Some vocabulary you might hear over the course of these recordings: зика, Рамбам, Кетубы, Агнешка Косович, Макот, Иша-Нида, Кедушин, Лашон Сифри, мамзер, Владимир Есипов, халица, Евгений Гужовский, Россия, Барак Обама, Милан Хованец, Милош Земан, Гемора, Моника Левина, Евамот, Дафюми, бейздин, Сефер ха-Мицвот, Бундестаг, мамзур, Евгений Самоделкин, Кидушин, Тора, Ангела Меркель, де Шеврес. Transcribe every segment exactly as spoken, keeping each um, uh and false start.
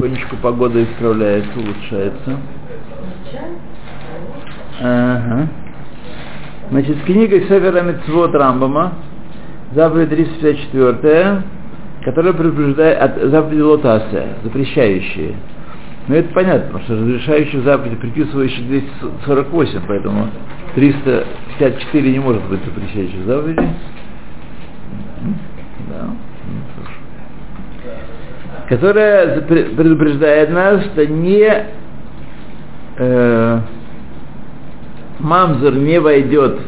потихонечку погода исправляется, улучшается. Ага. Значит, книга Сефер ха-Мицвот Рамбама, заповедь триста пятьдесят четыре, которая предупреждает от заповеди лотаса, запрещающие. Ну это понятно, потому что разрешающие заповеди приписывающие двести сорок восемь, поэтому триста пятьдесят четыре не может быть запрещающих заповедей. Да. Которая предупреждает нас, что не э, мамзур не войдет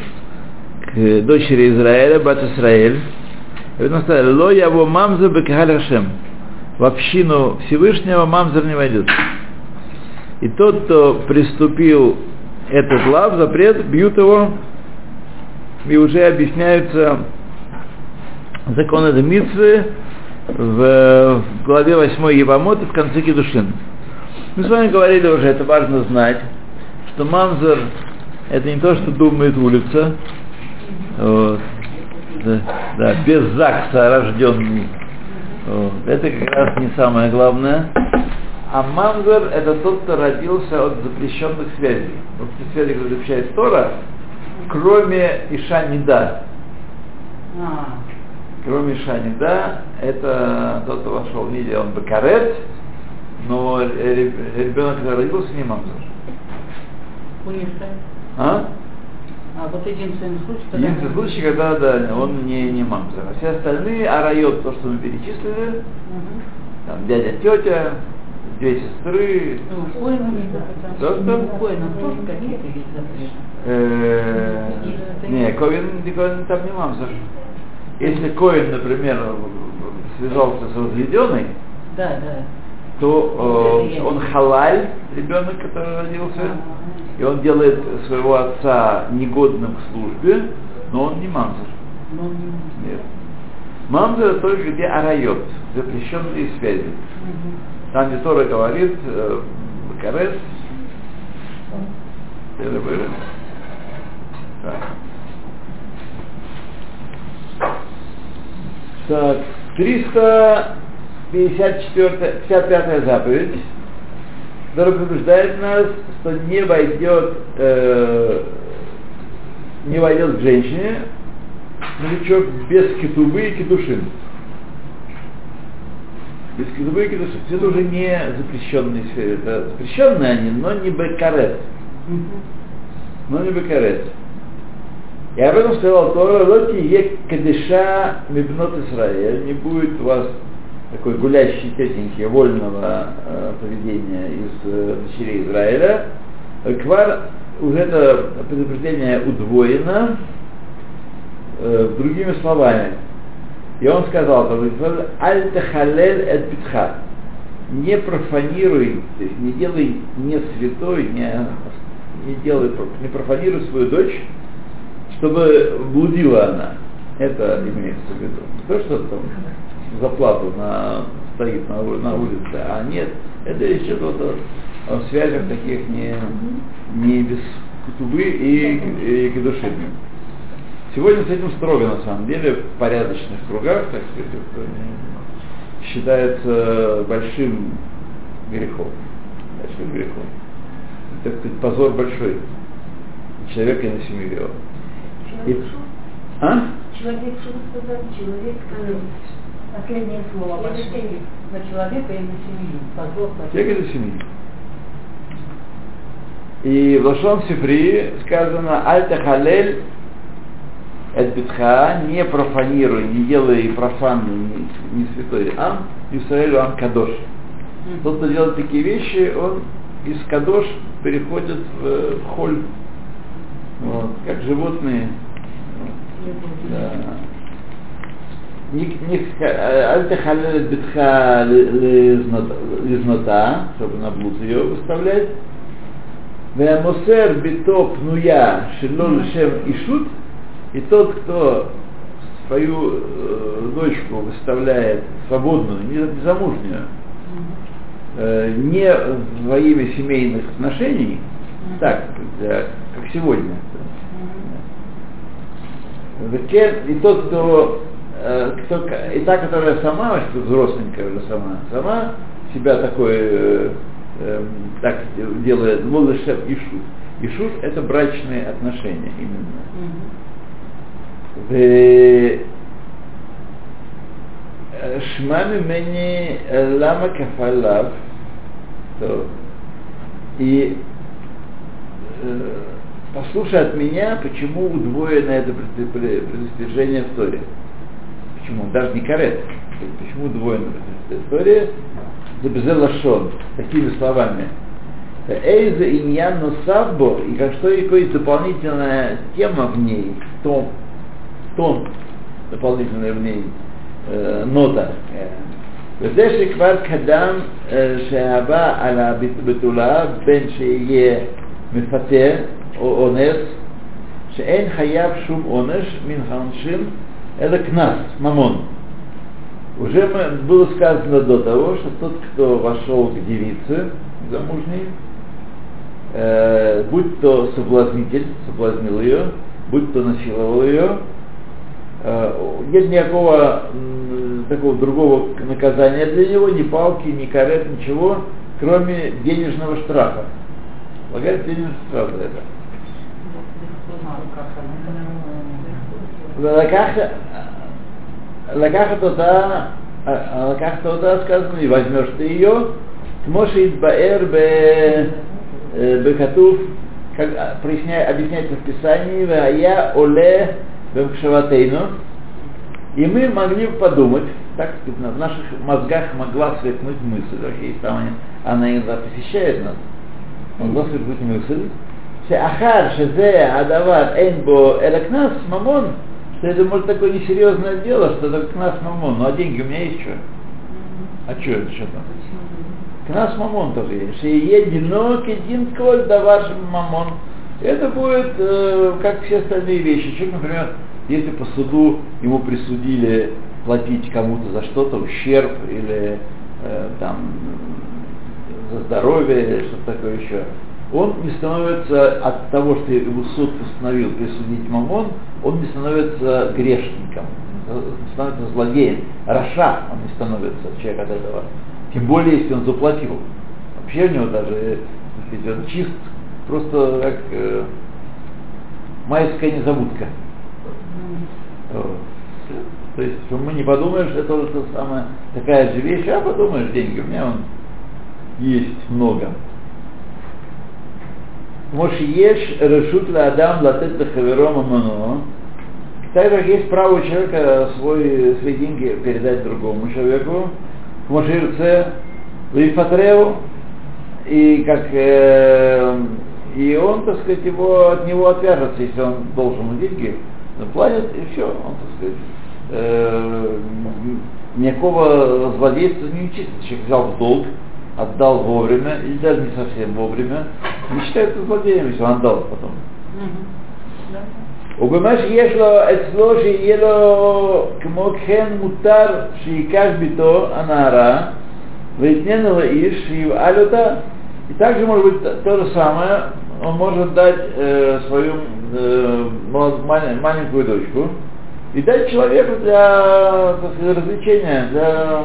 к дочери Израиля, бат Исраэль. И вот он сказал, ло яво мамзур бекаль Хашем. В общину Всевышнего мамзур не войдет. И тот, кто приступил этот лав, запрет, бьют его, и уже объясняются законы этой мицвы в главе восьмой Евамот и в конце Кидушин. Мы с вами говорили уже, это важно знать, что мамзур это не то, что думает улица, вот, да, да, без ЗАГСа рожденный. Вот, это как раз не самое главное. А мамзур это тот, кто родился от запрещенных связей. Вот эти связи, которые запрещает Тора, кроме Иша-Нида. Кроме Шанида, это тот, кто вошел в неделю, он бакарет, но ребенок, который родился, не мамзур. А? А вот единственный случай, когда... Единственный случай, когда, да, он не, не мамзур. А все остальные, а райот, то, что мы перечислили, угу. Там дядя, тетя, две сестры... Ну, ой, ну, да. Что, что? Ой, нам тоже какие-то есть запрещены. Не, Ковин, Ковин там не мамзур. Если Коэн, например, связался с разведенной, да, да. то э, он халаль, ребенок, который родился, и он делает своего отца негодным к службе, но он не мамзер. Нет. Мамзер это только где арайот, запрещенные связи. Угу. Там, где Тора говорит, э, Бакарес, да. Так, триста пятьдесят четыре, пятьдесят пятая заповедь, которая предупреждает нас, что не войдет, э, не войдет к женщине мужичок без кетубы и кедушин. Без кетубы и кедушин. Это уже не запрещенные сферы, это запрещенные они, но не бекарет. Но не бекарет. И об этом сказал Тора, лоти е кадеша мибнот Исраэль, не будет у вас такой гулящей тетеньки вольного э, поведения из э, дочерей Израиля. Квар, уже это предупреждение удвоено э, другими словами. И он сказал, аль-тахалель эд-питха, не профанируй, то есть не делай не святой, не, не, делай, не профанируй свою дочь, чтобы блудила она. Это имеется в виду. Не то, что там заплату на, стоит на, на улице, а нет, это еще что-то о связях таких не, не без кутубы и, и кедушины. Сегодня с этим строго, на самом деле, в порядочных кругах, так сказать, считается большим грехом. Большим грехом. Так сказать, позор большой. Человека на семью вела. И... А? Человек, что сказать, человек, последнее слово, обращение на человека и на семью. Позор, позор. Человек и на семью. И в Лашон Сифри сказано, аль-тахалель эд-битха, не профанируй, не делай профанным, не, не святой ам, Исраэлю ам кадош. Mm-hmm. Тот, кто делает такие вещи, он из кадош переходит в, в холь. Вот, как животные. Да. Аль-тахалель битха лизнота, чтобы на блуд ее выставлять. Веамосер бито пнуя шилон лешем ишут. И тот, кто свою дочку выставляет свободную, не замужнюю, не во имя семейных отношений, так, как сегодня. И тот, кто, кто и та, которая сама, взросленькая уже сама, сама себя такой, э, э, так делает лолешев ишуш. Ишуш – это брачные отношения именно. Шмами мени лама кафалав. И э, послушай от меня, почему удвоено это предостережение в Торе. Почему? Даже не карет. Почему удвоено предостережение в Торе? Такими словами. Эйза иньян нусаббо, и как что есть дополнительная тема в ней, тон, тон дополнительная в ней, э, нота. וזה שכבר קדם שהבא על הבתולה בין שיהיה מפתה או אונס שאין חייב שום עונש מן העונשים אלא קנס, ממון. Уже было сказано до того, что тот, кто вошел к девице замужней, э, будь то соблазнитель, соблазнил ее, будь то насиловал ее, нет никакого такого другого наказания для него, ни палки, ни карет, ничего, кроме денежного штрафа. Полагается денежный штраф за это. Лакаха тота, лакаха тота сказано, и возьмешь ты ее, тмошит баэр бекатув, объясняется в Писании, я оле Бемкшаватейну, и мы могли подумать, так сказать, в наших мозгах могла сверкнуть мысль, и там она иногда посещает нас, могла сверкнуть мысль, ахар шезе адавар эйнбо элакнас мамон, что это может такое несерьезное дело, что это кнас мамон, ну а деньги у меня есть что? А что это что там? Кнас мамон тоже есть, шеедино кедин коль давар мамон. Это будет э, как все остальные вещи. Человек, например, если по суду ему присудили платить кому-то за что-то, ущерб или э, там за здоровье или что-то такое еще, он не становится от того, что его суд постановил присудить мамон, он не становится грешником, не становится злодеем. Раша он не становится, человек от этого. Тем более, если он заплатил. Вообще у него даже, если он чист, просто как э, майская незабудка. Mm-hmm. То есть мы не подумаешь, это уже то самое, такая же вещь, а подумаешь, деньги у меня он есть много. Может, ешь решут ли Адам латет лахаверо мамоно. Так как есть право у человека свой, свои деньги передать другому человеку. Может, ирце лифатреву, и как э, И он, так сказать, его, от него отвяжется, если он должен ему деньги, платит, и все, он, так сказать, э, никакого злодейства не учится. Человек взял в долг, отдал вовремя, или даже не совсем вовремя, не считается злодеем, если он отдал потом. Угумаш ешло эцло шиело кмокхен мутар шиикаш бито анара, вейтненова иш шиев алюта. И также, может быть, то, то же самое, он может дать э, свою э, маленькую дочку и дать человеку для, для развлечения, для...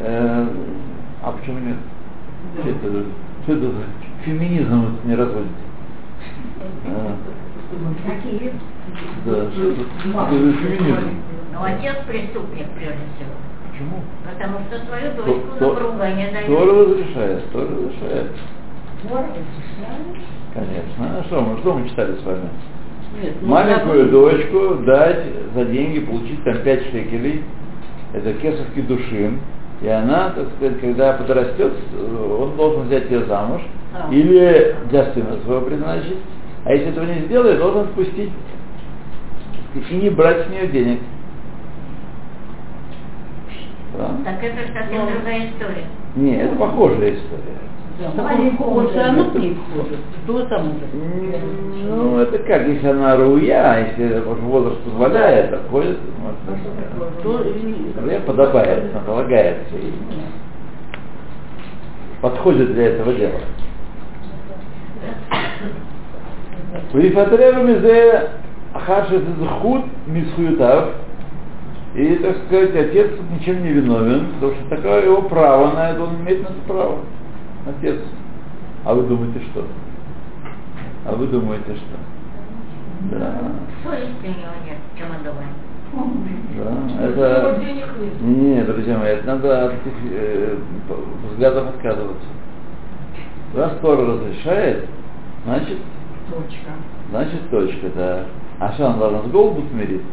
Э, а почему нет? Да. Что, это, что это за феминизм не разводится? Да, что это за феминизм? Ну, отец преступник, прежде всего. Почему? Потому что свою дочку на поругание дают. Тоже разрешает, тоже разрешает. Тоже разрешает? Конечно. А что мы, что мы читали с вами? Нет, маленькую дочку дать за деньги, получить там пять шекелей, это кесов кидушин, и она, так сказать, когда подрастет, он должен взять ее замуж, а. Или для сына своего предназначить, а если этого не сделает, должен отпустить и не брать с нее денег. Да. Так это же совсем другая история. Нет, это похожая история. Да, маленького все равно к ней входит. Кто там уже? Ну, это как, если она руя, если возраст позволяет, то входит, руя подобает, она полагается ей. Подходит для этого дела. Вифатревами зе ахаши зхуд мисхуютав. И, так сказать, отец ничем не виновен, потому что такое его право на это, он имеет на это право. Отец. А вы думаете, что? А вы думаете, что? Да. Совести у него нет, в чем он думает. Да, это... Нет, друзья мои, это надо от этих э, взглядов отказываться. Раз Тора разрешает, значит... Точка. Значит, точка, да. А что, он должен с голубом смириться?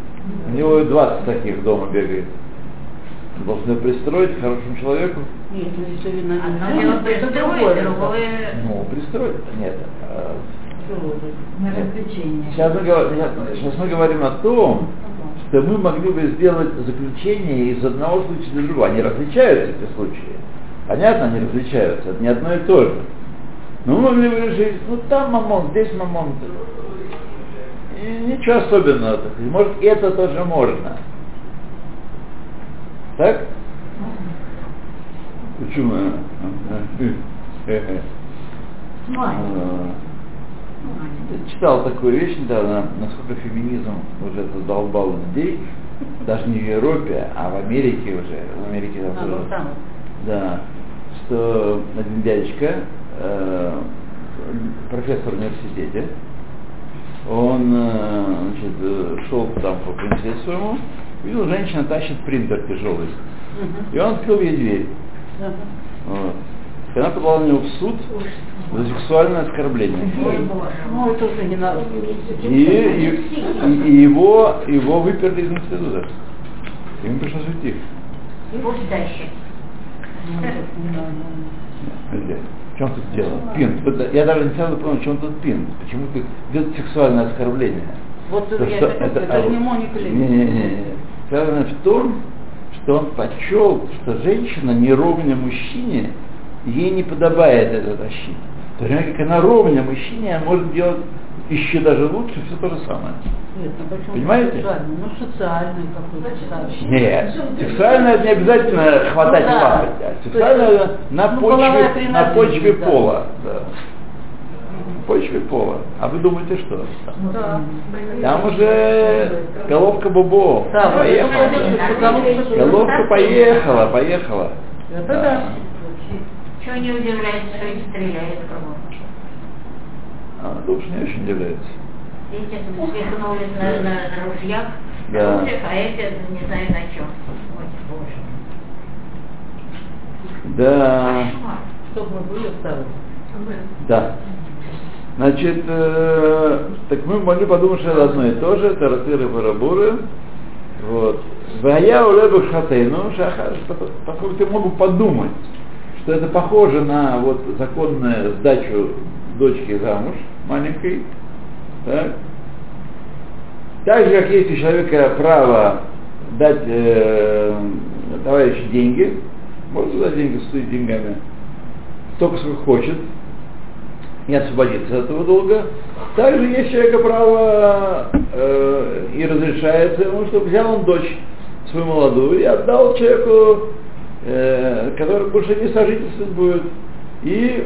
У него двадцать таких дома бегает. Он должен ее пристроить к хорошему человеку. Нет, ну если вина... Одно дело пристроить, другое... Ну, пристроить? Нет. А... На заключение. Сейчас мы, сейчас мы говорим о том, что мы могли бы сделать заключение из одного случая до другого. Они различаются, эти случаи. Понятно, они различаются. Это не одно и то же. Но мы могли бы решить, ну там мамон, здесь мамон. И ничего особенного. Так. Может, это тоже можно. Так? Почему? Я читал такую вещь недавно, насколько феминизм уже задолбал людей, даже не в Европе, а в Америке уже. В Америке там тоже. Да. Что один дядечка, э, профессор в университете, он, значит, шел там по принцессу своему, видел, женщина тащит принтер тяжелый. Uh-huh. И он открыл ей дверь. Uh-huh. Вот. И она подала на него в суд за сексуальное оскорбление. Ну, это уже не надо. И его, его выперли из института. Ему пришлось уйти. Пусть дальше. В чем тут дело? Пинт. Я даже не сразу понял, в чем тут пинт. Почему ты делаешь сексуальное оскорбление? Вот это, это, это, это, это не Моника Левина. Не-не-не. Сказано в том, что он почел, что женщина не ровня мужчине, ей не подобает это тащить. То есть, как она ровня мужчине, она может делать еще даже лучше, все то же самое. Нет, ну почему? Понимаете? Социальный? Ну, социальный какой-то. Нет, сексуальное не обязательно хватать ну, да. лапы. А сексуальное на, ну, почве, на почве да. пола. Да. Почве пола. А вы думаете, что? Да. Там уже головка бобо. Да, поехала. Да. Головка поехала, поехала. Это да. да. Чего не удивляется, что не стреляет кого? А, душ не очень удивляется. Эти свихнулись на, на, на ружьях, да. на ружьях, а эти не знаю на чем. Ой, Боже. Да. Чтобы мы были вторым. Да. Значит, э, так мы могли подумать, что это одно и то же, таратыры, барабуры. Вот. Вая улеба хатейну, шахар, поскольку ты мог подумать, что это похоже на вот законную сдачу дочки замуж, маленькой. Так, так же, как есть у человека право дать э, товарищу деньги, можно дать деньги, стоит деньгами, только сколько хочет, не освободиться от этого долга. Также есть человека право э, и разрешается ему, чтобы взял он дочь свою молодую и отдал человеку, э, который больше не сожительствует будет, и,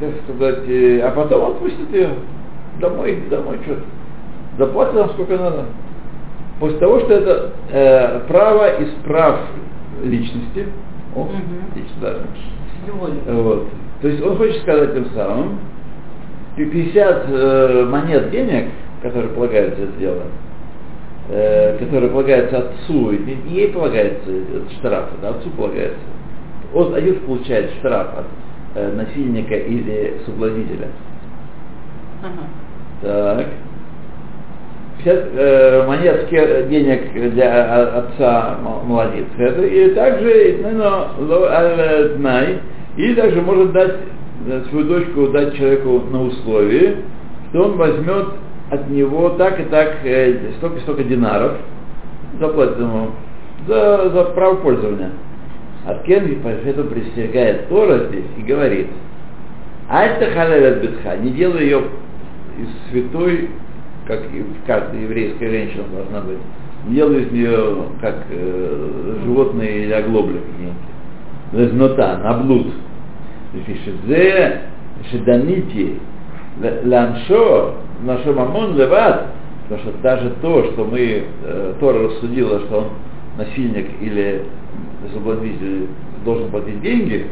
так сказать, э, а потом отпустит ее домой, домой, что-то. Заплатит нам сколько надо. После того, что это э, право из прав личности, о, угу. лично даже. Вот. То есть он хочет сказать тем самым, пятьдесят э, монет денег, которые полагаются это дело, э, которые полагаются отцу, не ей полагается штраф, да, отцу полагается. Он один получает штраф от э, насильника или соблазнителя. Ага. Так. пятьдесят э, монет денег для отца молодец. Это, и также, и также может дать свою дочку дать человеку на условии, что он возьмет от него так и так э, столько и столько динаров, заплатит ему за, за право пользования. А Кенви поэтому предостерегает Тора здесь и говорит: Айта халялят бетха, не делай ее святой, как и каждая еврейская женщина должна быть, не делай из нее как э, животные или оглобли какие-нибудь. Лезнота, наблуд. Шеданити, ланшо, нашо мамон леват, Потому что даже то, что мы, э, Тора рассудила, что он насильник или соблазнитель должен платить деньги,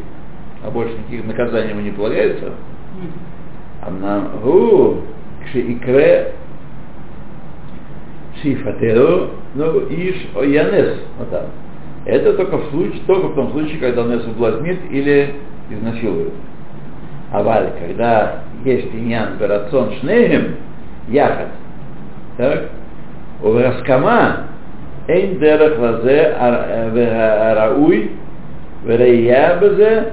а больше никаких наказаний ему не полагается, mm-hmm. она у кшеикре шифатеру ну иш оянес. Вот так. Это только в, случае, только в том случае, когда он ее соблазнит или изнасилует. А валь, когда есть иньян берацон шнейхем, яхат, так, у раскама эйн дерах лазе арауй верея бзе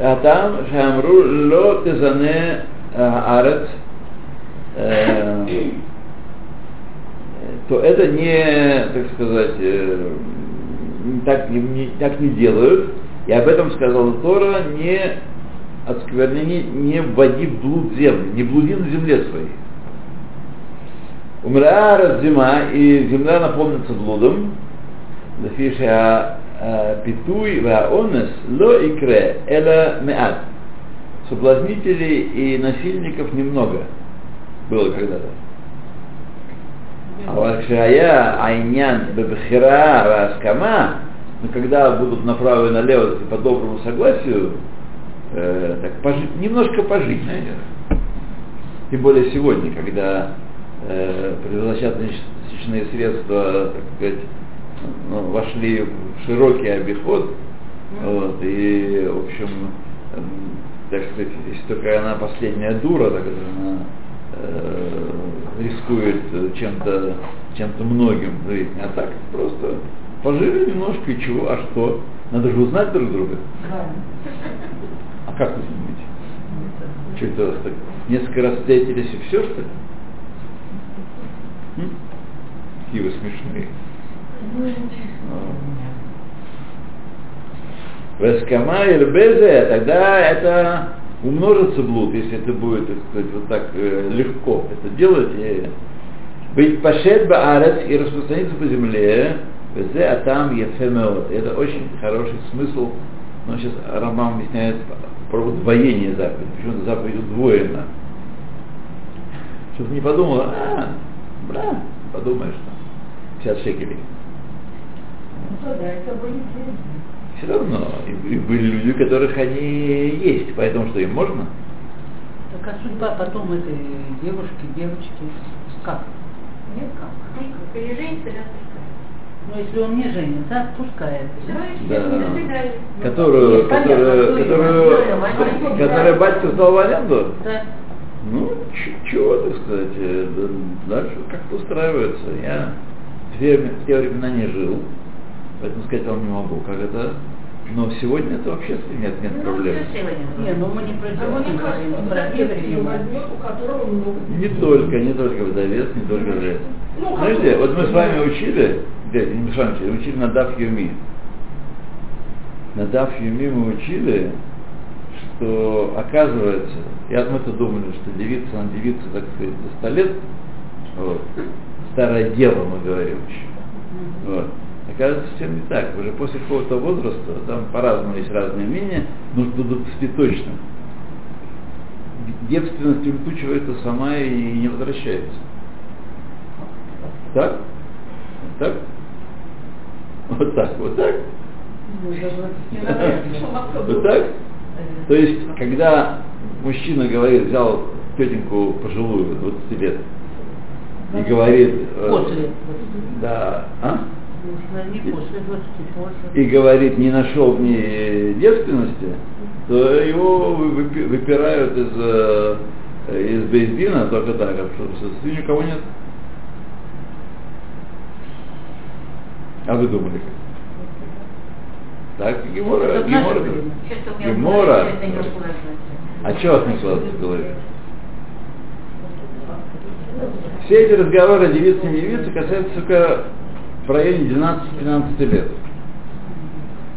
атам шамру ло тезане арец, то это не, так сказать, Так не, так не делают, и об этом сказала Тора: не оскверни, не вводи в блуд земли, не блуди на земле своей. Умра раз зима, и земля наполнится блудом. Лафиша питуй ваонес ло икре эла меат. Соблазнителей и насильников немного было когда-то. А вакшая айнян бебхира раскама, но когда будут направо и налево по доброму согласию, э, так пожить, немножко пожить, наверное. Тем более сегодня, когда э, предотвратительные средства, так сказать, ну, вошли в широкий обиход, вот, и, в общем, э, так сказать, если только она последняя дура, так она рискует чем-то, чем-то многим, а так просто пожили немножко и чего, а что? Надо же узнать друг друга. Да. А как вы думаете? Что это так? Несколько раз встретились и все, что ли? М? Какие вы смешные. Вескама ирбезе, тогда это умножится блуд, если это будет, так сказать, вот так э, легко это делать, и быть пашет баарец и распространиться по земле, везе атам ефемеот. Это очень хороший смысл. Но сейчас Рамбам объясняет про удвоение заповеди. Почему заповедь удвоена? Чтобы не подумал, а, брат, подумаешь, что пятьдесят шекелей. Ну да, это были деньги. Все равно, и, и были люди, у которых они есть, поэтому что, им можно? Так а судьба потом этой девушки, девочки, как? Нет, как? Ну, или женится, да? Ну, если он не женится, отпускает. Да, да. Которую, которую, которую, которая батька сдал в аренду? Да. Ну, чего, так сказать, дальше как-то устраивается. Я в те времена не жил. Поэтому сказать вам не могу, как это. Но сегодня это вообще нет, нет ну, проблем. Нет, но мы не противоположим. А не только, не только вдовец, не только жрец. Ну, знаете, вот мы с вами учили, да, не с вами учили, мы учили на Дафюми. На Дафюми мы учили, что оказывается, я мы-то думали, что девица на девице, так сказать, за сто лет, вот, старое дело мы говорим еще. Вот. Оказывается, совсем не так. Уже после какого-то возраста, там по-разному есть разные мнения, но что тут точно. Девственность улетучивается сама и не возвращается. Так? Вот так? Вот так? Вот так? Вот так? То есть, когда мужчина говорит, взял тетеньку пожилую, двадцать лет, и говорит... После. Да. А? И, и говорит, не нашел в ней девственности, то его выпирают из, из бейздина только так, а ни у кого нет. А вы думали как? Так, Гемора, Гемора, Гемора. А что вас не складывается в голове? Все эти разговоры о девице и невице касаются только в районе двенадцати-пятнадцати лет.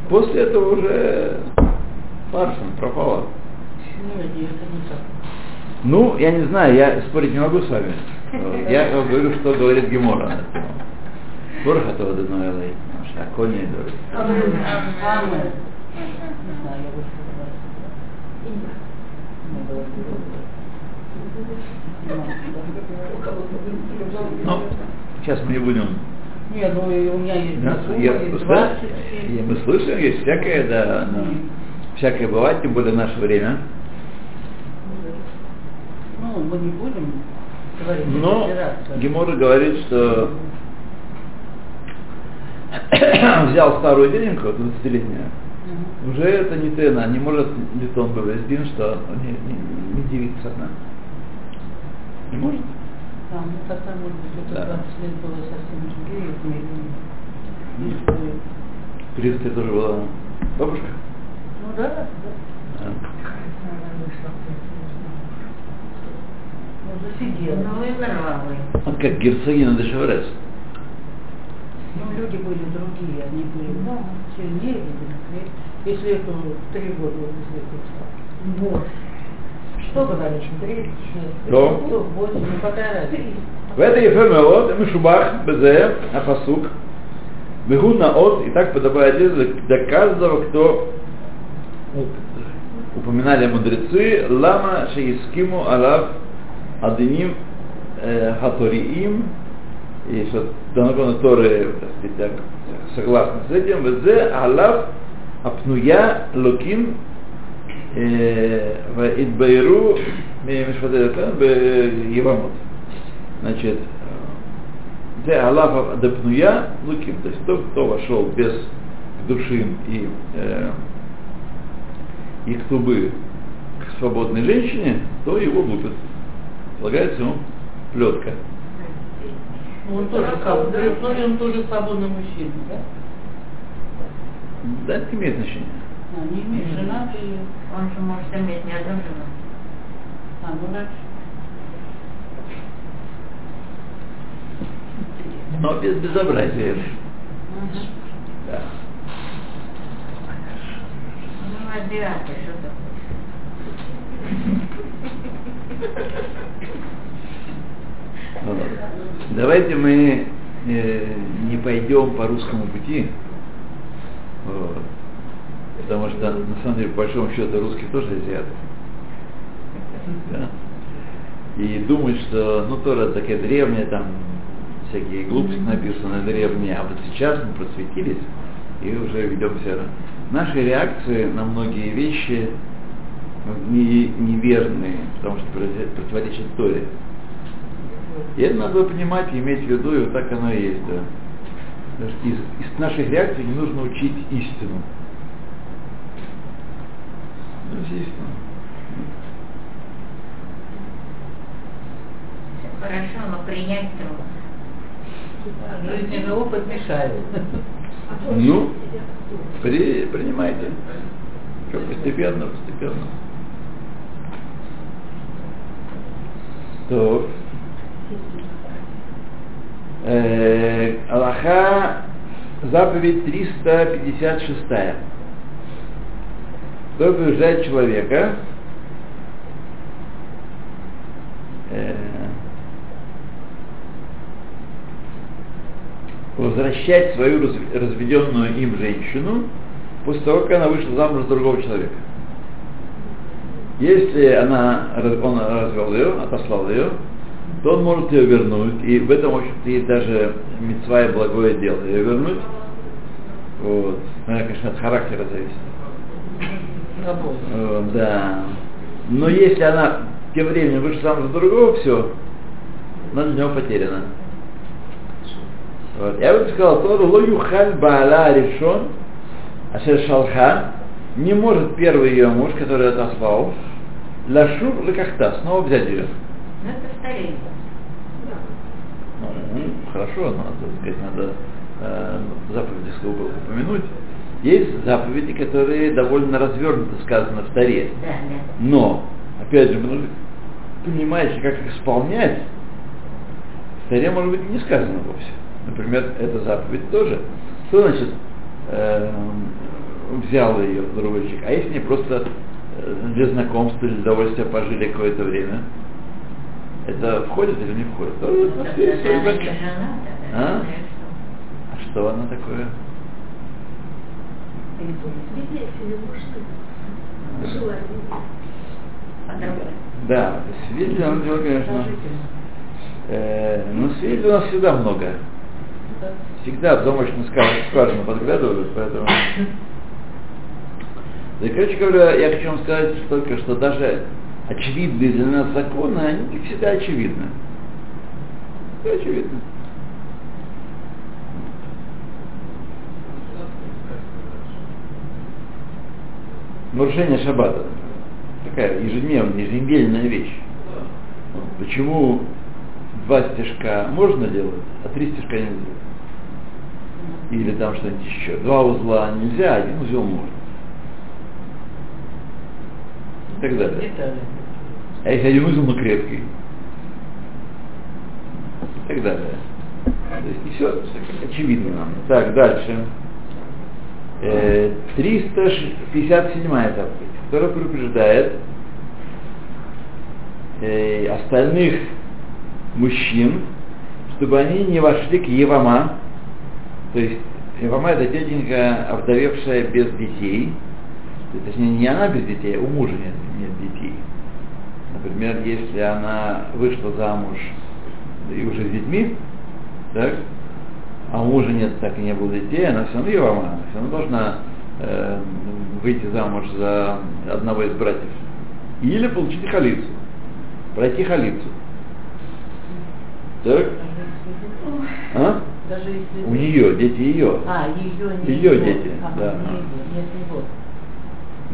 После этого уже Парсон пропала. Ну, я не знаю, я спорить не могу с вами. Я говорю, что говорит Гемора. Борхатова Дануэлэй, Шакония Дорис. Ну, сейчас мы не будем. Нет, ну у меня есть насуха, есть двадцать. Мы слышим, есть всякое, да, но всякое бывает, тем более в наше время. Ну, мы не будем говорить. Но Гемора говорит, что взял старую денежку, двадцатилетнюю, угу. Уже это не тена, не может литон говорить, что не, не, не девица она. Не может? Да, ну тогда, может быть, это да. двадцать лет было совсем другие, это не тридцать лет тоже была бабушка? Ну да, да. да. Ну засидела, ну и нормально. Вот как герцогина де Шеврес. Ну, люди были другие, они были ну, сильнее, если это три года если это вот. Что говоришь? Три, шесть, восемь, ну какая разница? В этой ефемелот, мишубах, бзе, афасук, бегуна от, и так подобая одежда для каждого, кто упоминали мудрецы, лама шеискиму алав адиним хаториим, и что Данакона Торы, простите, согласны с этим, везе алав апнуя лукин в Идбайру Евамот. Значит, везе алав адапнуя лукин, то есть тот, кто вошел без душин и и кто бы к свободной женщине, то его лупят. Полагается ему плетка. Он тоже, да? Он тоже свободный мужчина, да? Да, это имеет значение. А, не имеет. Жена, ты... Он же может иметь не одна жена. А, ну да. Но без безобразия. Угу. Да. Ну, отбираться, что такое. Ну, давайте мы э, не пойдем по русскому пути, вот, потому что, на самом деле, по большому счету, русские тоже азиаты. Да? И думают, что, ну, Тора такая древняя, там всякие глупости написаны древние, а вот сейчас мы просветились и уже ведем себя. Наши реакции на многие вещи не, неверные, потому что противоречат Торе. И это надо понимать и иметь в виду, и вот так оно и есть, да. Потому что из, из наших реакций не нужно учить истину. Ну, естественно. Все хорошо, но принять трудно. Жизненный опыт мешает. Ну, при, принимайте. Все постепенно, постепенно. То... Аллаха, заповедь триста пятьдесят шесть. Кто побеждает человека, возвращать свою разведенную им женщину после того, как она вышла замуж за другого человека. Если она, он развел ее, отослал ее, то он может ее вернуть, и в этом, в общем-то, есть даже мицва и благое дело. Ее вернуть, вот, наверное, конечно, от характера зависит. Вот, да. Но если она тем временем вышла замуж за другого, все, она для него потеряна. Вот. Я бы сказал, что ло юхаль баала решон, ашер шалха, не может первый ее муж, который отослал, лашур лакахта, снова взять ее. Ну, это старенько. Ну, хорошо, но, так сказать, надо э, заповеди сколько упомянуть. Есть заповеди, которые довольно развернуто сказаны в Торе. Да, да. Но, опять же, ну, понимаешь, как их исполнять, в Торе, может быть, не сказано вовсе. Например, эта заповедь тоже. Что значит э, взял ее другой человек? А если не просто для знакомства, для удовольствия пожили какое-то время? Это входит или не входит? Да, да, да, да, да, а? а что она такое? Да, свидетелей он делал, конечно. Э, ну, свидетелей у нас всегда много. Всегда в замочную скважину подглядывают, поэтому... Да, короче говоря, я хочу вам сказать только, что даже очевидные для нас законы, они не всегда очевидны. Все очевидно. Нарушение шаббата. Такая ежедневная, еженедельная вещь. Вот почему два стежка можно делать, а три стежка нельзя? Или там что-нибудь еще. Два узла нельзя, один узел можно. И так далее. А если один узел, но крепкий. И так далее. То есть не все очевидно нам. Так, дальше. триста пятьдесят седьмая таблица, которая предупреждает остальных мужчин, чтобы они не вошли к Евама, то есть Евама — это тетенька, овдовевшая без детей, точнее не она без детей, а у мужа нет, нет детей. Например, если она вышла замуж и уже с детьми, так, а у мужа нет, так и не было детей, она все равно Евама, она все равно должна э, выйти замуж за одного из братьев. Или получить халицу, пройти халицу. Так? А? Даже если... У нее, дети ее. А, ее не ее. Его. Дети, а, да.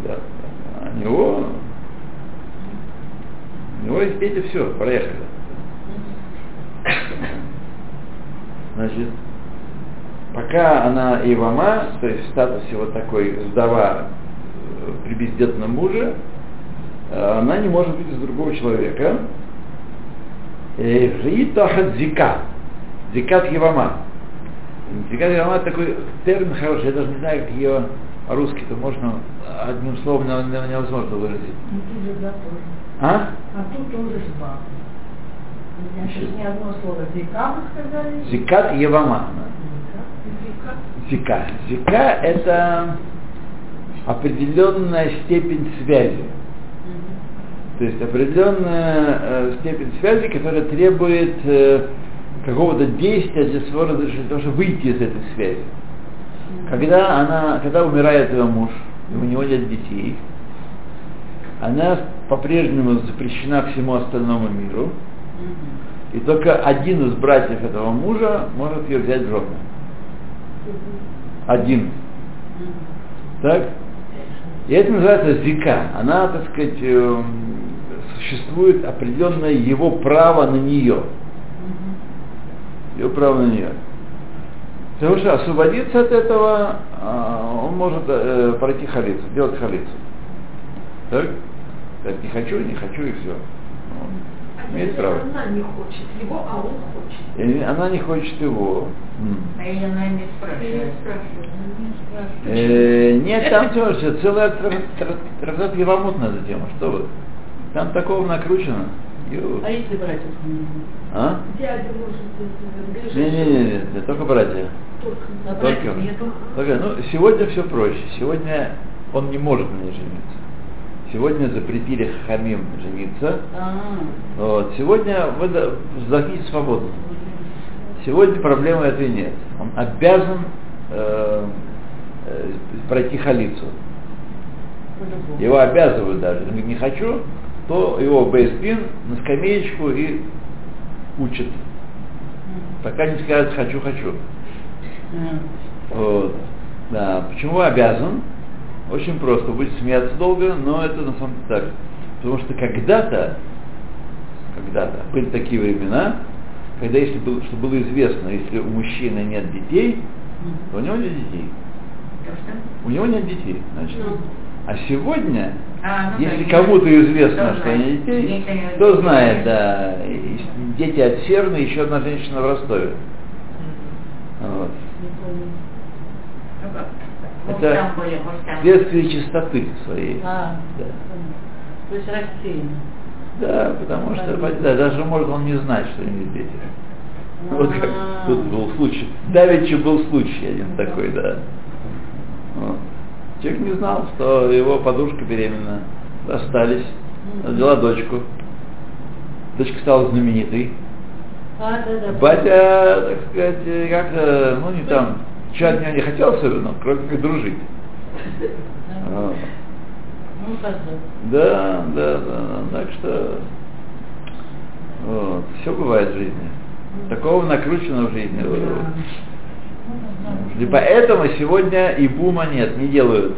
Да, да. А у него... У него есть дети, все, проехали. Значит... Пока она Евама, то есть в статусе вот такой вдова при бездетном муже, она не может быть из другого человека. Ритахат зика. Зикат Евама. Зикат Евама — такой термин хороший, я даже не знаю, как ее по-русски-то можно, одним словом невозможно выразить. А? А тут тоже жба. Ни одно слово. Зика, вы сказали? Зикат Евама. Зика. Зика — это определенная степень связи. Mm-hmm. То есть определенная э, степень связи, которая требует э, какого-то действия для своего разрешения, для того, чтобы выйти из этой связи. Mm-hmm. Когда она, когда умирает ее муж, и у него нет детей, она по-прежнему запрещена всему остальному миру, mm-hmm. и только один из братьев этого мужа может ее взять в жены. Один. Так? И это называется зика. Она, так сказать, существует определенное его право на нее. Его право на нее. Потому что освободиться от этого он может пройти халицу, делать халицу. Так? Так, не хочу, не хочу и все. Имеет право. Она не хочет его, а он хочет. Или она не хочет его. А или она не спрашивает. Э, нет, там тоже целая тратат Евамот на эту тему. Что вы? Там такого накручено. Ю. А если братья? А? Дядя может быть. Не-не-не, только братья. Только. Только. Только. Ну, сегодня все проще. Сегодня он не может на ней жениться. Сегодня запретили хамим жениться. А-а-а. Вот. Сегодня вы вздохните свободно. Сегодня проблемы этой нет. Он обязан э, э, пройти халицу. Его обязывают даже. Если не хочу, то его бейспин на скамеечку и учат. Пока не скажет «хочу, хочу». Вот. Да. Почему обязан? Очень просто, будет смеяться долго, но это на самом деле так. Потому что когда-то, когда-то были такие времена, когда если было, что было известно, если у мужчины нет детей, то у него нет детей. У него нет детей, значит. А сегодня, а, ну, если да, кому-то известно, что знает. Нет детей, кто знает, да, дети от Серны, еще одна женщина в Ростове. Вот. Это следствие чистоты своей. А, да. То есть рассеянно. Да, потому что да, даже может он не знать, что они дети. А-а-а. Вот как тут был случай. Давеча был случай один да. такой, да. Вот. Человек не знал, что его подушка беременна. Остались. Родила дочку. Дочка стала знаменитой. А, да, да. Батя, так сказать, как-то, ну не там, чего от меня не хотел особенно, кроме как дружить. Ну, да, да, да, так что вот, все бывает в жизни. Такого накручено в жизни. И поэтому сегодня и бума нет, не делают.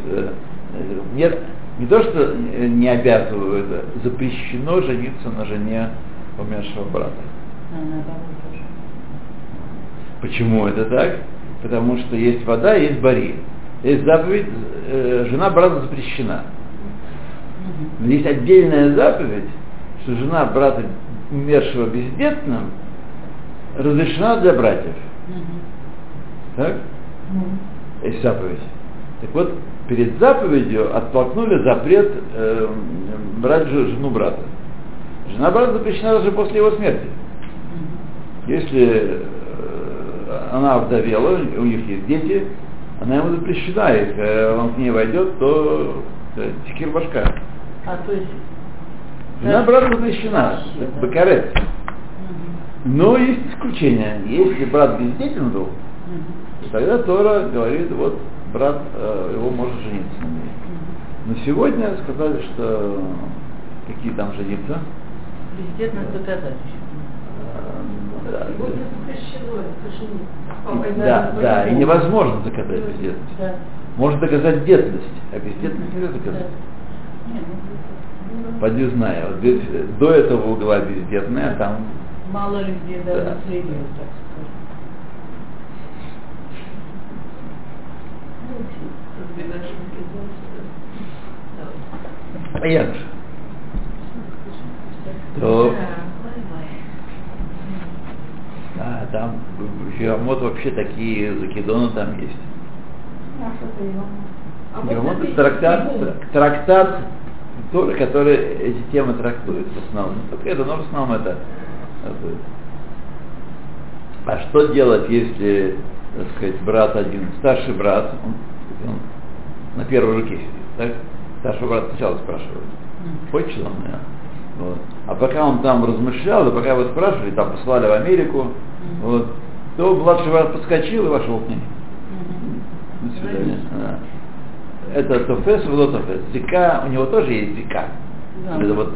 Нет, не то, что не обязывают, запрещено жениться на жене умершего брата. Почему это так? Потому что есть вода, есть бари. Есть заповедь, э, жена брата запрещена. Но есть отдельная заповедь, что жена брата умершего бездетным разрешена для братьев. Так? Mm-hmm. Есть заповедь. Так вот, перед заповедью оттолкнули запрет э, брать жену брата. Жена брата запрещена даже после его смерти. Mm-hmm. Если э, она овдовела, у них есть дети, она ему запрещена, если он к ней войдет, то секир башка. А то есть... Жена брата запрещена, да? Бакарет. Mm-hmm. Но есть исключение. Если брат бездетен был, тогда Тора говорит, вот брат, э, его может жениться на ней. Но сегодня сказали, что какие там жениться. Бездетно доказать. Сегодня запрещено, это жениться. Да, да, и невозможно доказать бездетность. Да. Можно доказать детность, а бездетность нельзя доказать. Да. Поди знаю, вот здесь, до этого угла бездетная, а там... Мало людей даже да. Следует, так сказать. Понятно. То... А, там в Евамот вообще такие закидоны там есть. Евамот это трактат, трактат, который эти темы трактует в основном. Только это, но в основном это. А что делать, если, так сказать, брат один, старший брат, он, он на первой руке сидит, так? Старший брат сначала спрашивает, хочет он меня? Вот. А пока он там размышлял, и пока его спрашивали, там послали в Америку, mm-hmm. вот, то младший брат подскочил и вошел к ней. Mm-hmm. До свидания. Mm-hmm. Да. Это тофес, вот тофес. Зика, у него тоже есть зика. Mm-hmm. Это вот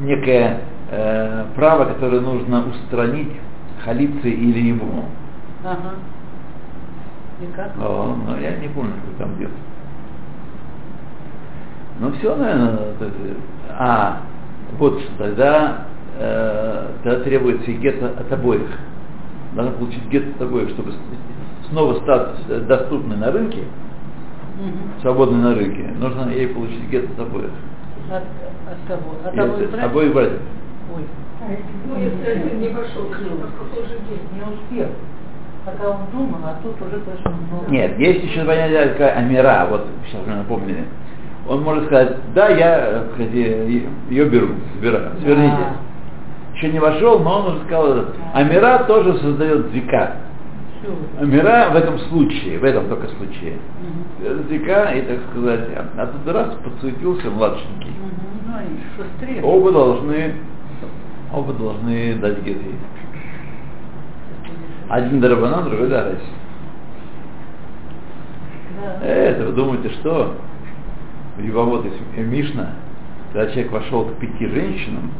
некое э, право, которое нужно устранить халицы или не буму. Ага. Зика? О, ну я не помню, что там делать. Ну все, наверное, а, вот что, тогда, э, тогда требуется и гет от обоих. Надо получить гет от обоих, чтобы снова стать доступной на рынке, mm-hmm. свободной на рынке, нужно ей получить гет от обоих. От, от кого? От, от, от, от обоих братьев. Ой. Ну, если один не пошел, то какой же день, не успел. Пока он думал, а тут уже пошел. Нет, есть еще понятие такая амира, вот сейчас мы напомнили. Он может сказать, да, я ее беру, забираю, сверните. Да. Еще не вошел, но он уже сказал, амира тоже создает зика. Амира в этом случае, в этом только случае. Угу. Зика, и так сказать, а тут раз подсуетился младшенький. Угу. Оба должны, оба должны дать гет. Один дарабанан, другой дарайс. Да. Это вы думаете, что? В Евамот и Мишна, когда человек вошел к пяти женщинам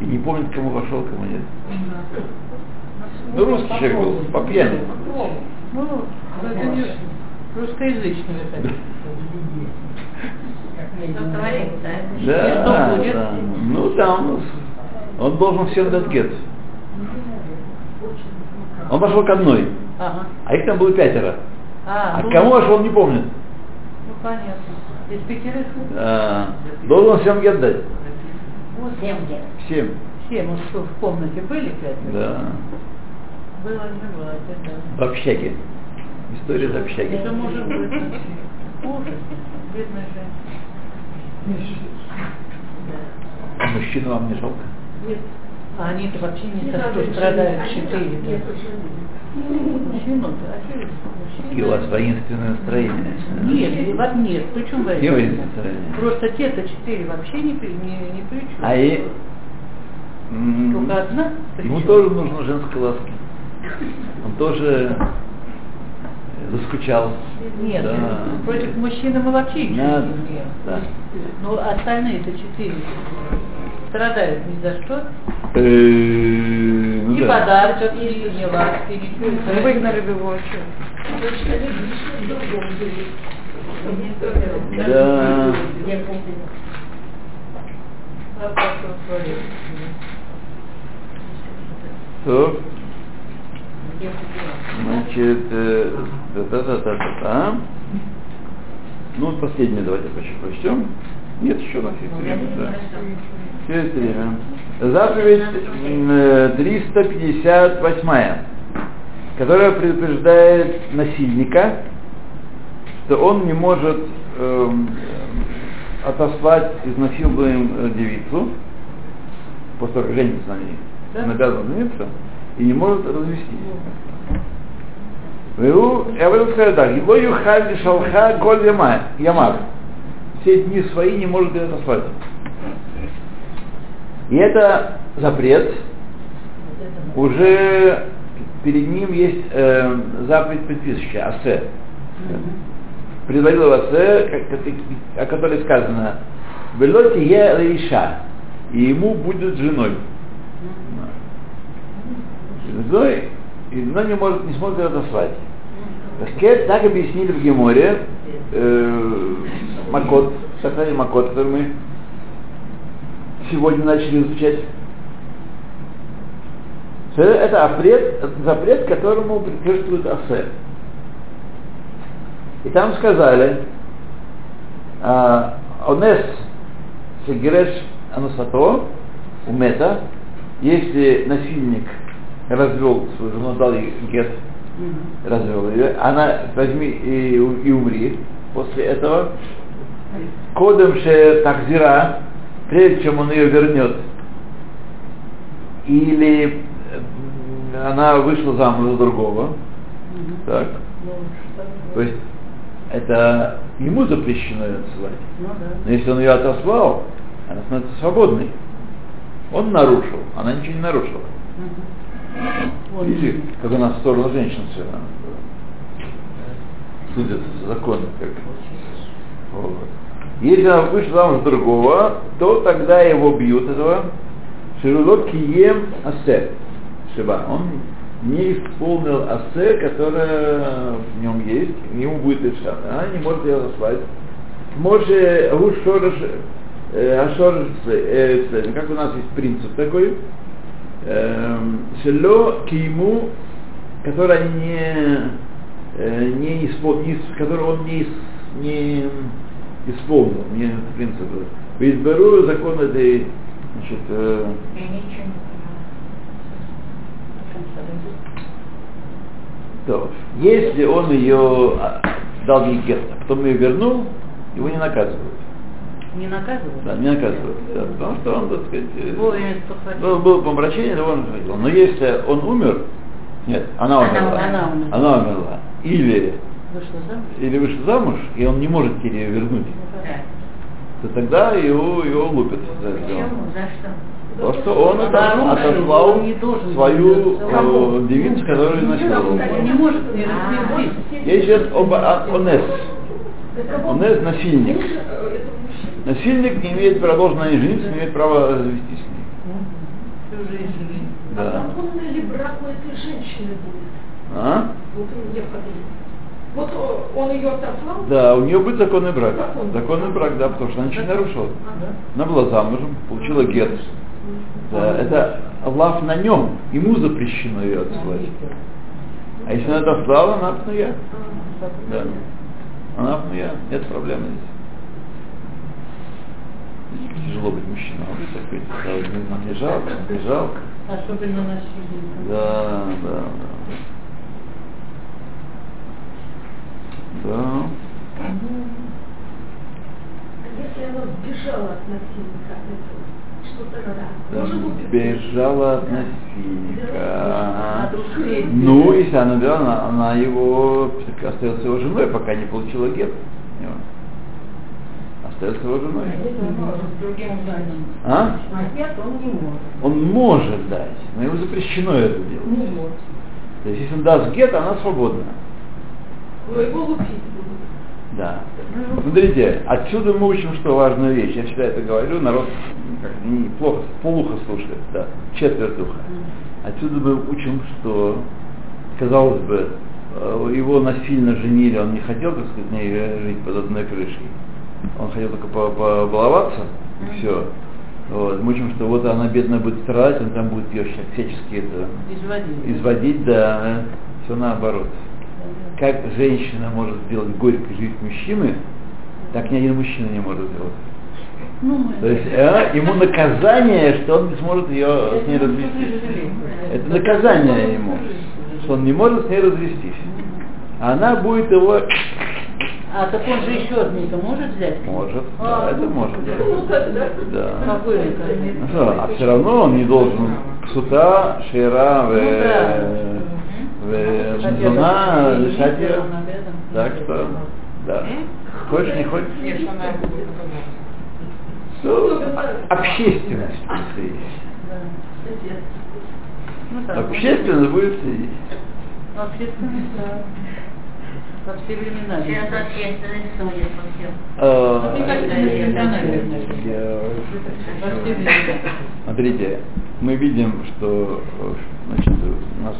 и не помнит, кому вошел, кому нет. Ну, русский человек был, по пьяни. Ну, конечно, русскоязычный. Да, да. Ну, там он должен всем дать гет. Он пошел к одной, а их там было пятеро. А кому вошел, он не помнит. Понятно. Из пятерых? А, должен всем гет дать. Всем гет. Всем. Всем, уж что, в комнате были пятерых? Да. Было, не было, это да. В общаге. История из общаги. Это может быть ужас, бедная женщина. Мужчину вам не жалко? Нет. А они-то вообще не так, что страдают четыре. И у вас воинственное настроение. Нет, вот нет. Причем воинственное настроение? Просто те-то четыре вообще не, не, не при чем. А и... Только одна? Ему тоже нужно женской ласки. Он тоже заскучал. Нет, да. Против мужчины мы вообще ничего надо, не умеем. Да. Но остальные-то четыре страдают ни за что. И подарочек, и не ласки, и ничего. Выгнали бы его еще. Да. Что? Значит, э, да-да-да-да-да. Ну, последнее давайте прочтем. Нет, еще на все время. Да. Все это время. Заповедь триста пятьдесят восемь, которая предупреждает насильника, что он не может э, отослать изнасилуемую девицу, после того, как женится на ней, да? Обязан жениться, и не может развестись. Я буду сказать так, его юха вишалха голь ямар. Все дни свои не может ее отослать. И это запрет. Уже перед ним есть э, заповедь предписывающая, асе. Предварила асе, о которой сказано, «Велоти е левиша», и ему будет женой. Женой, и она не, может, не сможет ее отослать. Так, так объяснили в Геморе э, Макот, сохрани Макот, который мы сегодня начали изучать. Это запрет, запрет, которому предшествует асе. И там сказали, онес сегереш анусато умета, если насильник развел свою жену, дал ей гет, mm-hmm. развел ее, она возьми и, и умри после этого. Кодемше тахзира, прежде чем он ее вернет, или она вышла замуж за другого, mm-hmm. так, mm-hmm. то есть это ему запрещено ее отсылать, mm-hmm. но если он ее отослал, она становится свободной, он нарушил, она ничего не нарушила. Mm-hmm. Видите, как у нас в сторону женщин все судят законно. Вот. Если она вышла замуж другого, то тогда его бьют этого Ширулот Кием Асе Шиба. Он не исполнил асе, которая в нем есть, ему будет решать. Она не может ее заслать. Может, Ашорж, как у нас есть принцип такой, Шелло Киему, который не, не исполнил, который он не, не исполнил, не принцип. Изберу закон этой, значит, э, то, если он ее дал ей гет, а потом ее вернул, его не наказывают. Не наказывают? Да, не наказывают. Да, потому что он, так сказать, было, было, было помрачение, того он захотел. Но если он умер, нет, она умерла. Она, она, умерла. она умерла. Или вышла замуж, или вышла замуж, и он не может теперь ее вернуть, да. то тогда его, его лупят. За что? Потому что он а отослал он свою он девицу, которую изнасиловал. Он не может ее вернуть. Я сейчас оба онес. Онес насильник. Насильник не имеет права, должен на ней жениться, не имеет права завестись с ней. Всю жизнь. Да. А законный ли брак у этой женщины будет? А? Вот у нее Вот он ее отослал? Да, у нее будет законный брак. Законный, законный брак, да, потому что она ничего не нарушила. Ага. Она была замужем, получила гет. Да, это лав на нем, ему запрещено ее отсылать. А если она отослала, она пнуя. Да. Она пнуя, нет проблем здесь. Тяжело быть мужчиной, он такой, да, не жалко, не жалко. Особенно на сильнике. Да, да, да. Да. Если она сбежала от насильника, Бежала от насильника. Ну, если она бежала, она, она его остается его женой, пока не получила гет. Остается его женой. А? Он может дать, но ему запрещено это делать. То есть, если он даст гет, она свободна. Да. Смотрите, отсюда мы учим, что важную вещь. Я всегда это говорю, народ неплохо, полухо слушает, да, четверть уха. Отсюда мы учим, что, казалось бы, его насильно женили, он не хотел, так сказать, не жить под одной крышей. Он хотел только побаловаться, и все. Вот. Мы учим, что вот она бедная будет страдать, он там будет ее всячески это изводить, изводить да, все наоборот. Как женщина может сделать горькую жизнь мужчины, так ни один мужчина не может сделать. Ну, то есть э, ему наказание, что он не сможет ее с ней развестись. Это наказание ему, что он не может с ней развестись. Она будет его... А так он же еще одну-то может взять? Может, а, да, это может взять. Да. Да. А все равно он не должен сута, шера, э... жена, лишать ее. Так что, да. Хочешь, не хочешь? Ну, общественность будет следить. Общественность будет следить. Общественность, да. Во все времена. Сейчас общественность судит по всем. Никогда не становится. Смотрите, мы видим, что... Значит, у нас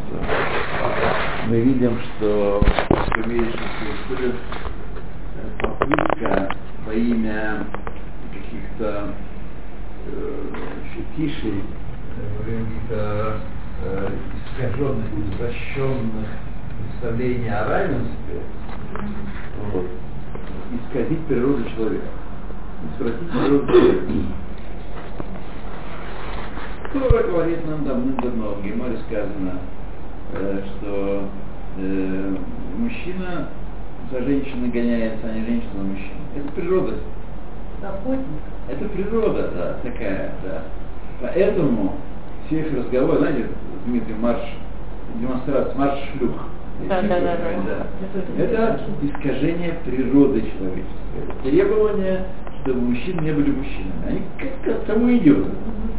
мы видим, что происходит попытка во имя каких-то э, фетишей, каких-то э, искаженных, извращенных представлений о равенстве, вот, исказить природу человека, извратить природу человека. Кто говорит нам давным-давно, в Гемаре сказано, э, что э, мужчина за женщиной гоняется, а не женщина за мужчиной. Это природа. Это природа, да, такая, да. Поэтому все их разговоры, знаете, Дмитрий, марш, демонстрация, марш шлюх. Да, да, да, да. Это искажение природы человеческой. Требование, чтобы мужчины не были мужчинами. Они как-то к тому идут.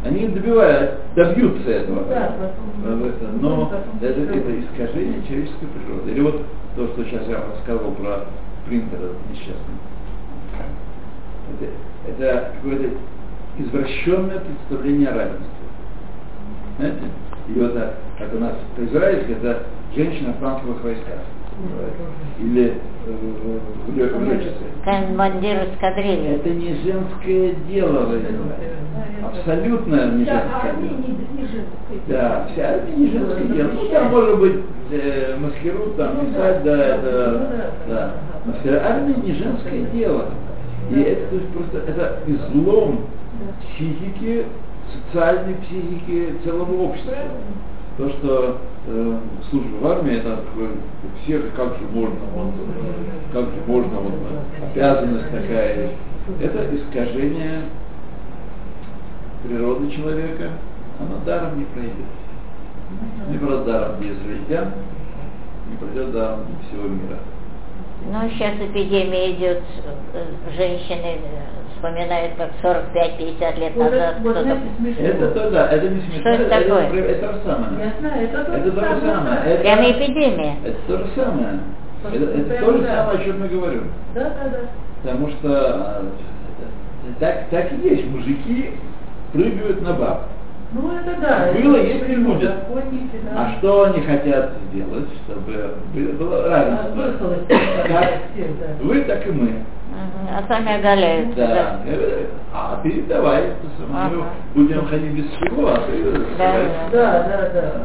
Они добивают, добьются этого. Да, но даже это, это искажение человеческой природы. Или вот то, что сейчас я рассказывал про принтер несчастный. Это, это какое-то извращенное представление равенства. Знаете? И вот это, как у нас по-израильски, это женщина в французских войсках. Или в лёгком эскадрильи. Это не женское дело, абсолютно не женское дело. Да, вся армия не женское дело. Ну там может быть э, маскируют, там писать, да, это, да. Но вся армия не женское дело. И это то есть просто это излом психики, социальной психики целого общества. То, что э, служба в армии, это у всех как же можно, вот, как же можно, вот, обязанность такая. Это искажение природы человека, оно даром не пройдет. Не пройдет даром для израильтян, не пройдет даром для всего мира. Ну, сейчас эпидемия идет, женщины вспоминают, как сорок пять - пятьдесят лет назад вот, кто-то... Это то, да, это не смешно. Что это такое? Это, это, это самое. Я знаю, это то же самое. самое. Это, прямо эпидемия. Это то же самое. Это, это то же да. самое, о чем я говорю. Да, да, да. Потому что так, так и есть. Мужики прыгают на баб. Ну, это да. Было, это есть и будет. Да. А что они хотят сделать, чтобы было равенство? Как вы, так и мы. А сами оголяются. Да. А ты давай, мы будем ходить без всего, а ты... Да, да, да.